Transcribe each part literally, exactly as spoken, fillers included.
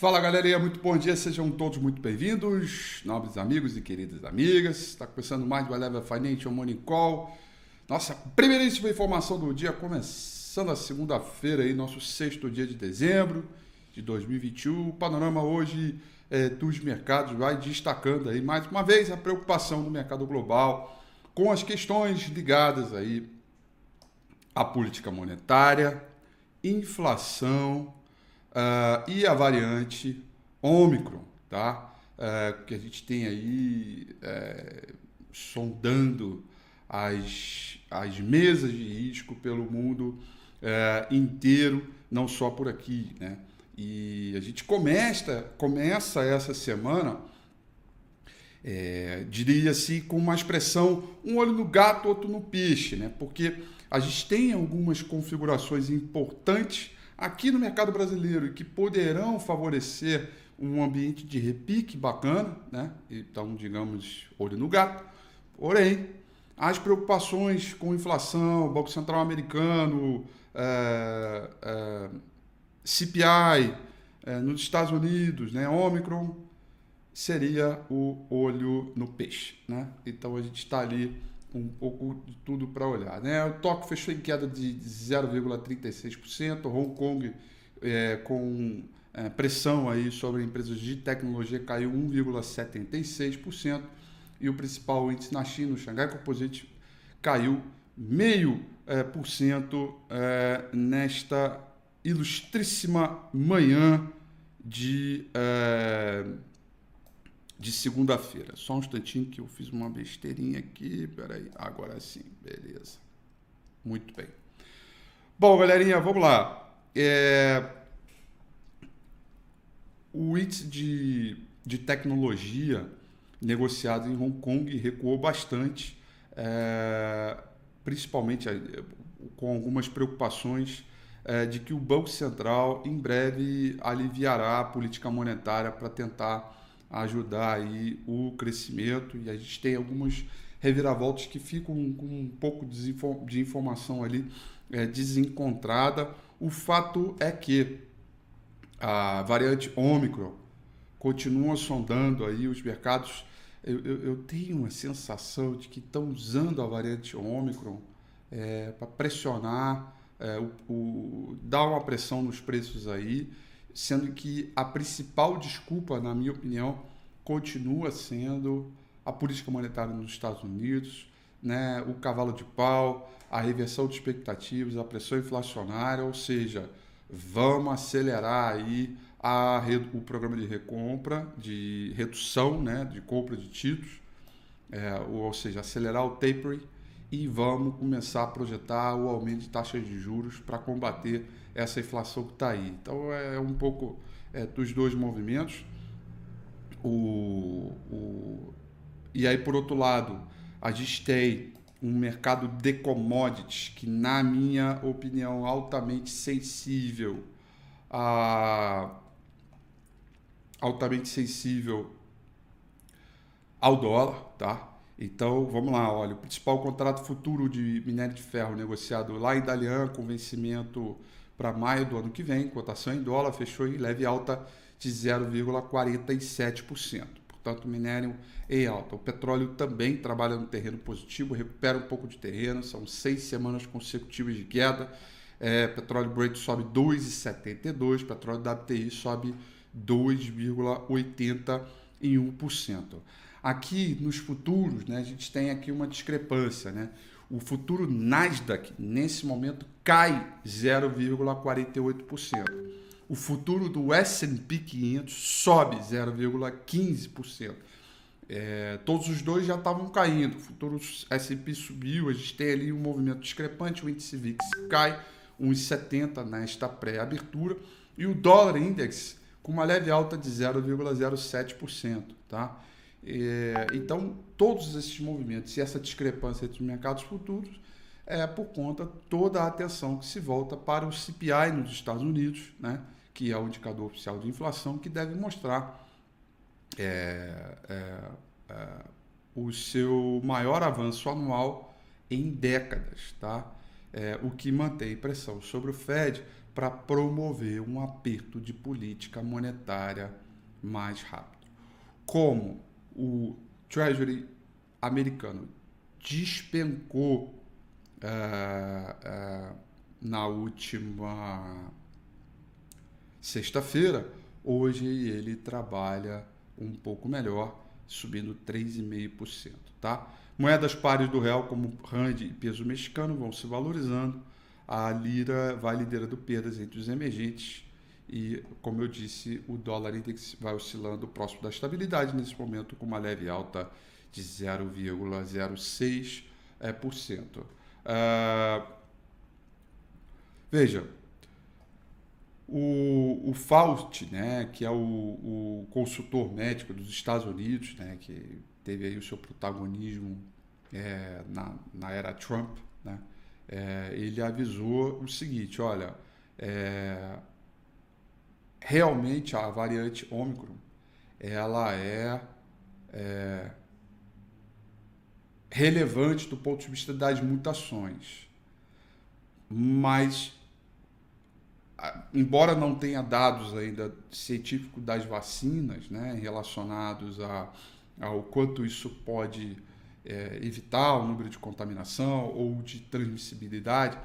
Fala galerinha, muito bom dia, sejam todos muito bem-vindos, nobres amigos e queridas amigas. Está começando mais o Eleva Financial Morning Call. Nossa primeiríssima informação do dia, começando a segunda-feira, aí, nosso sexto dia de dezembro de dois mil e vinte e um. O panorama hoje é, dos mercados vai destacando aí mais uma vez a preocupação do mercado global com as questões ligadas aí à política monetária, inflação uh, e a variante Ômicron, tá? Uh, que a gente tem aí uh, sondando as, as mesas de risco pelo mundo uh, inteiro, não só por aqui, né? E a gente começa, começa essa semana, é, diria assim, com uma expressão, um olho no gato, outro no peixe, né? Porque a gente tem algumas configurações importantes aqui no mercado brasileiro que poderão favorecer um ambiente de repique bacana, né? Então, digamos, olho no gato. Porém, as preocupações com inflação, Banco Central americano, é, é, C P I eh, nos Estados Unidos, né? Ômicron seria o olho no peixe, né? Então a gente está ali com um pouco de tudo para olhar, né? O Tóquio fechou em queda de zero vírgula trinta e seis por cento, Hong Kong eh, com eh, pressão aí sobre empresas de tecnologia caiu um vírgula setenta e seis por cento e o principal índice na China, o Shanghai Composite, caiu zero vírgula cinco por cento eh, por cento, eh, nesta ilustríssima manhã de, é, de segunda-feira. Só um instantinho que eu fiz uma besteirinha aqui. Peraí, agora sim, beleza. Muito bem. Bom, galerinha, vamos lá. É, o índice de, de tecnologia negociado em Hong Kong recuou bastante, é, principalmente com algumas preocupações de que o Banco Central em breve aliviará a política monetária para tentar ajudar aí o crescimento, e a gente tem algumas reviravoltas que ficam com um pouco de informação ali é, desencontrada. O fato é que a variante Ômicron continua sondando aí os mercados. Eu, eu, eu tenho a sensação de que estão usando a variante Ômicron é, para pressionar É, o, o, dá uma pressão nos preços aí, sendo que a principal desculpa, na minha opinião, continua sendo a política monetária nos Estados Unidos, né, o cavalo de pau, a reversão de expectativas, a pressão inflacionária, ou seja, vamos acelerar aí a, o programa de recompra, de redução, né, de compra de títulos, é, ou, ou seja, acelerar o tapering, e vamos começar a projetar o aumento de taxas de juros para combater essa inflação que está aí. Então é um pouco é, dos dois movimentos. O, o, e aí, por outro lado, a gente tem um mercado de commodities que, na minha opinião, altamente sensível a, altamente sensível ao dólar, tá? Então, vamos lá, olha, o principal contrato futuro de minério de ferro negociado lá em Dalian, com vencimento para maio do ano que vem, cotação em dólar, fechou em leve alta de zero vírgula quarenta e sete por cento. Portanto, minério em alta. O petróleo também trabalha no terreno positivo, recupera um pouco de terreno, são seis semanas consecutivas de queda. É, petróleo Brent sobe dois vírgula setenta e dois por cento, petróleo W T I sobe dois vírgula oitenta e um por cento. Aqui nos futuros, né, a gente tem aqui uma discrepância, né? O futuro Nasdaq, nesse momento, cai zero vírgula quarenta e oito por cento. O futuro do S e P quinhentos sobe zero vírgula quinze por cento. É, todos os dois já estavam caindo. O futuro S e P subiu, a gente tem ali um movimento discrepante. O índice V I X cai um vírgula setenta por cento nesta pré-abertura. E o dólar index com uma leve alta de zero vírgula zero sete por cento, tá? É, então, todos esses movimentos e essa discrepância entre os mercados futuros é por conta toda a atenção que se volta para o C P I nos Estados Unidos, né, que é o indicador oficial de inflação, que deve mostrar é, é, é, o seu maior avanço anual em décadas, tá? é, o que mantém pressão sobre o Fed para promover um aperto de política monetária mais rápido. Como o Treasury americano despencou uh, uh, na última sexta-feira, hoje ele trabalha um pouco melhor, subindo três vírgula cinco por cento. Tá? Moedas pares do real, como Rand e peso mexicano, vão se valorizando. A lira vai liderando perdas entre os emergentes e, como eu disse, o dólar index vai oscilando próximo da estabilidade nesse momento, com uma leve alta de zero vírgula zero seis por cento. É, por cento. Uh, veja, o, o Fauci, né, que é o, o consultor médico dos Estados Unidos, né, que teve aí o seu protagonismo é, na, na era Trump, né, é, ele avisou o seguinte, olha, é, realmente a variante Ômicron, ela é, é relevante do ponto de vista das mutações, mas embora não tenha dados ainda científicos das vacinas, né, relacionados a, ao quanto isso pode é, evitar o número de contaminação ou de transmissibilidade,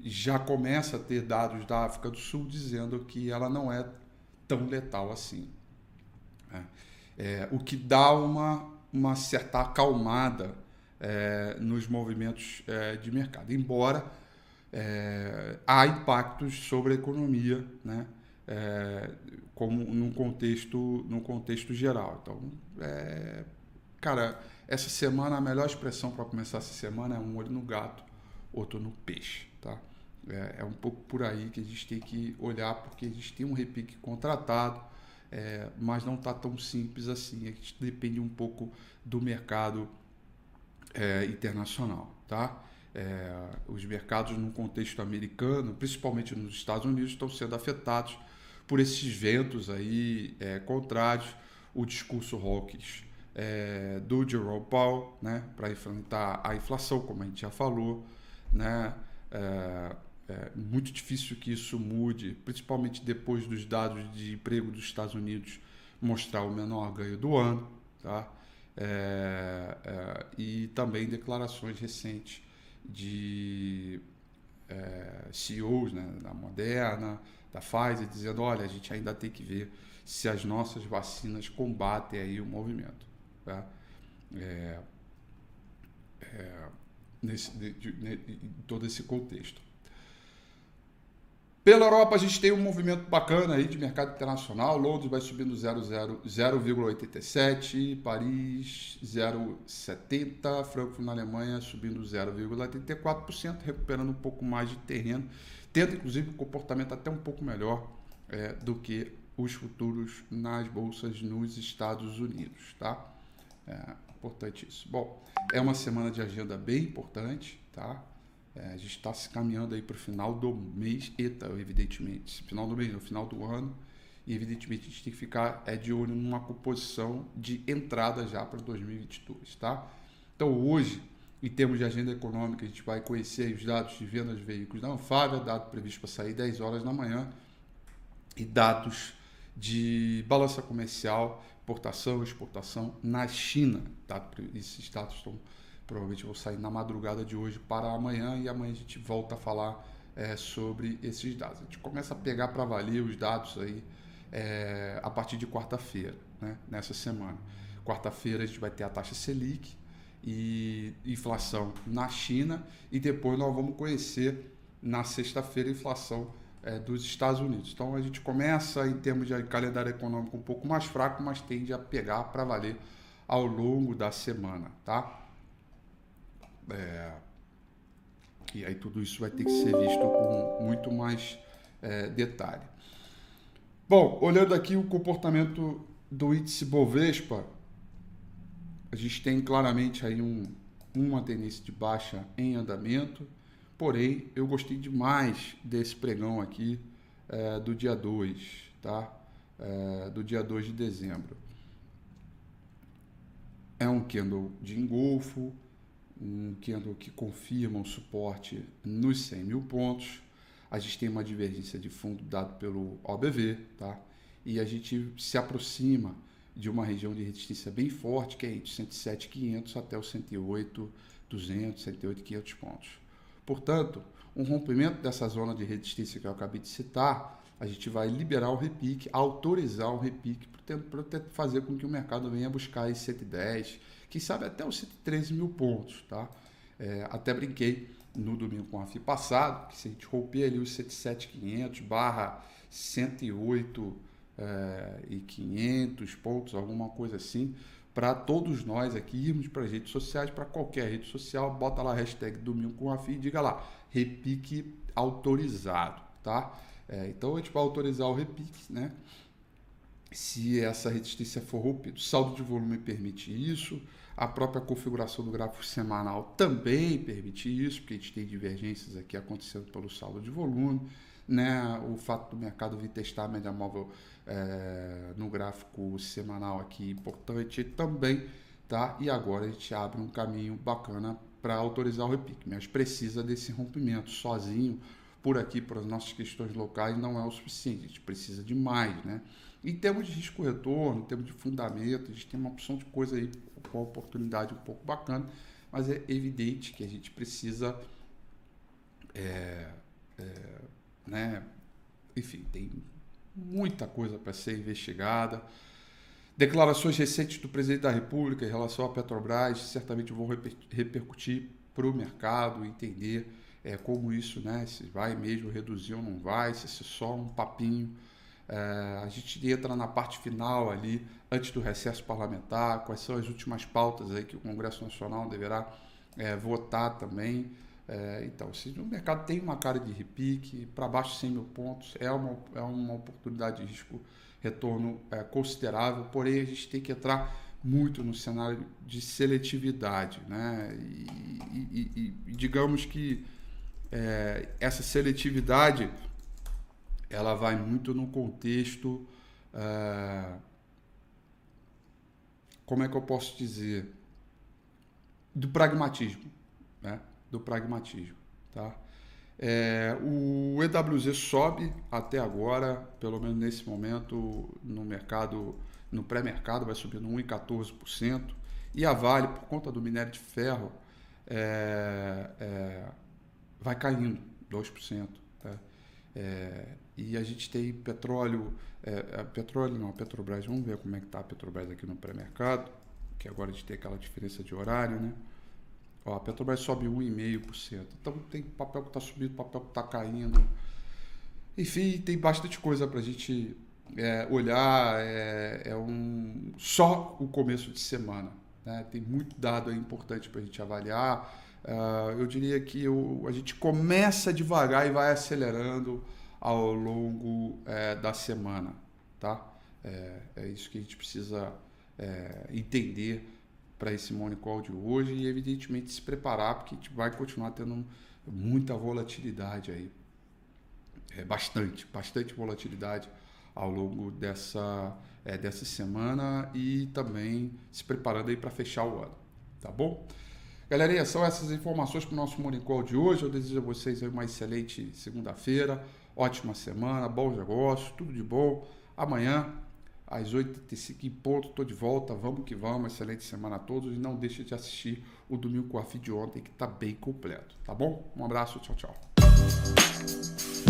já começa a ter dados da África do Sul dizendo que ela não é tão letal assim, né? É, o que dá uma, uma certa acalmada é, nos movimentos é, de mercado, embora é, há impactos sobre a economia, né? É, como num contexto, num contexto geral. Então, é, cara, essa semana, a melhor expressão para começar essa semana é um olho no gato, outro no peixe, tá? É, é um pouco por aí que a gente tem que olhar, porque a gente tem um repique contratado, é, mas não está tão simples assim, a gente depende um pouco do mercado é, internacional, tá? É, os mercados no contexto americano, principalmente nos Estados Unidos, estão sendo afetados por esses ventos aí é, contrários, o discurso hawkish é, do Jerome Powell, né, para enfrentar a inflação, como a gente já falou, né, é, é muito difícil que isso mude, principalmente depois dos dados de emprego dos Estados Unidos mostrar o menor ganho do ano, tá? É, é, e também declarações recentes de é, C E Os, né, da Moderna, da Pfizer, dizendo, olha, a gente ainda tem que ver se as nossas vacinas combatem aí o movimento, tá? É, é, nesse, de, de, de, em todo esse contexto. Pela Europa, a gente tem um movimento bacana aí de mercado internacional. Londres vai subindo zero vírgula oitenta e sete, Paris zero vírgula setenta, Frankfurt na Alemanha subindo zero vírgula oitenta e quatro por cento, recuperando um pouco mais de terreno, tendo inclusive um comportamento até um pouco melhor é, do que os futuros nas bolsas nos Estados Unidos, tá? É importante isso. Bom, é uma semana de agenda bem importante, tá? É, a gente está se caminhando aí para o final do mês, eta, evidentemente, final do mês, no final do ano, e evidentemente a gente tem que ficar é, de olho numa composição de entrada já para dois mil e vinte e dois, tá? Então hoje, em termos de agenda econômica, a gente vai conhecer os dados de vendas de veículos da Anfavea, dado previsto para sair dez horas da manhã, e dados de balança comercial, importação, exportação na China, tá? Esses dados estão... provavelmente vou sair na madrugada de hoje para amanhã, e amanhã a gente volta a falar é, sobre esses dados. A gente começa a pegar para valer os dados aí é, a partir de quarta-feira, né? Nessa semana. Quarta-feira a gente vai ter a taxa Selic e inflação na China, e depois nós vamos conhecer na sexta-feira a inflação é, dos Estados Unidos. Então a gente começa em termos de calendário econômico um pouco mais fraco, mas tende a pegar para valer ao longo da semana, tá? É, e aí tudo isso vai ter que ser visto com muito mais é, detalhe. Bom, olhando aqui o comportamento do índice Bovespa, a gente tem claramente aí um, uma tendência de baixa em andamento, porém eu gostei demais desse pregão aqui é, do dia dois, tá? É, do dia dois de dezembro. É um candle de engolfo, um candle que confirma um suporte nos cem mil pontos. A gente tem uma divergência de fundo dado pelo O B V, tá? E a gente se aproxima de uma região de resistência bem forte, que é entre cento e sete mil e quinhentos até os cento e oito mil e duzentos, cento e oito mil e quinhentos pontos. Portanto, um rompimento dessa zona de resistência que eu acabei de citar, a gente vai liberar o repique, autorizar o repique para fazer com que o mercado venha buscar esses cento e dez, quem sabe até os cento e treze mil pontos, tá? É, até brinquei no domingo com a F I passado, que se a gente romper ali os cento e sete mil e quinhentos barra cento e oito mil e quinhentos pontos, alguma coisa assim, para todos nós aqui irmos para as redes sociais, para qualquer rede social, bota lá a hashtag domingo com a F I e diga lá, repique autorizado, tá? É, então a gente vai autorizar o repique, né? Se essa resistência for rompida, o saldo de volume permite isso, a própria configuração do gráfico semanal também permite isso, porque a gente tem divergências aqui acontecendo pelo saldo de volume, né? O fato do mercado vir testar a média móvel é, no gráfico semanal aqui importante também, tá? E agora a gente abre um caminho bacana para autorizar o repique, mas precisa desse rompimento sozinho. Por aqui, para as nossas questões locais, não é o suficiente, a gente precisa de mais, né? Em termos de risco-retorno, em termos de fundamento, a gente tem uma opção de coisa aí, uma oportunidade um pouco bacana, mas é evidente que a gente precisa, é, é, né? Enfim, tem muita coisa para ser investigada. Declarações recentes do presidente da República em relação à Petrobras, certamente vão reper, repercutir para o mercado, entender é, como isso, né? Se vai mesmo reduzir ou não vai, se é só um papinho. É, a gente entra na parte final ali, antes do recesso parlamentar, quais são as últimas pautas aí que o Congresso Nacional deverá é, votar também. É, então, se o mercado tem uma cara de repique, para baixo de cem mil pontos, é uma, é uma oportunidade de risco retorno é, considerável, porém a gente tem que entrar muito no cenário de seletividade, né? E, e, e digamos que é, essa seletividade ela vai muito no contexto, é, como é que eu posso dizer, do pragmatismo, né? Do pragmatismo, tá? É, o E W Z sobe até agora, pelo menos nesse momento, no mercado, no pré-mercado, vai subindo um vírgula quatorze por cento, e a Vale, por conta do minério de ferro, é, é, vai caindo dois por cento, tá? É, e a gente tem petróleo, é, petróleo não, Petrobras, vamos ver como é que está a Petrobras aqui no pré-mercado, que agora a gente tem aquela diferença de horário, né? Ó, a Petrobras sobe um vírgula cinco por cento, então tem papel que está subindo, papel que está caindo, enfim, tem bastante coisa para a gente é, olhar, é, é um, só o começo de semana, né? Tem muito dado aí importante para a gente avaliar. Uh, eu diria que eu, a gente começa devagar e vai acelerando ao longo é, da semana, tá? É, é isso que a gente precisa é, entender para esse Morning Call de hoje e, evidentemente, se preparar, porque a gente vai continuar tendo muita volatilidade aí, é, bastante, bastante volatilidade ao longo dessa, é, dessa semana e também se preparando aí para fechar o ano, tá bom? Galerinha, são essas informações para o nosso Morning Call de hoje. Eu desejo a vocês uma excelente segunda-feira, ótima semana, bons negócios, tudo de bom. Amanhã, às oito e trinta e cinco em ponto, estou de volta. Vamos que vamos, excelente semana a todos. E não deixe de assistir o Domingo com a F I de ontem, que está bem completo, tá bom? Um abraço, tchau, tchau.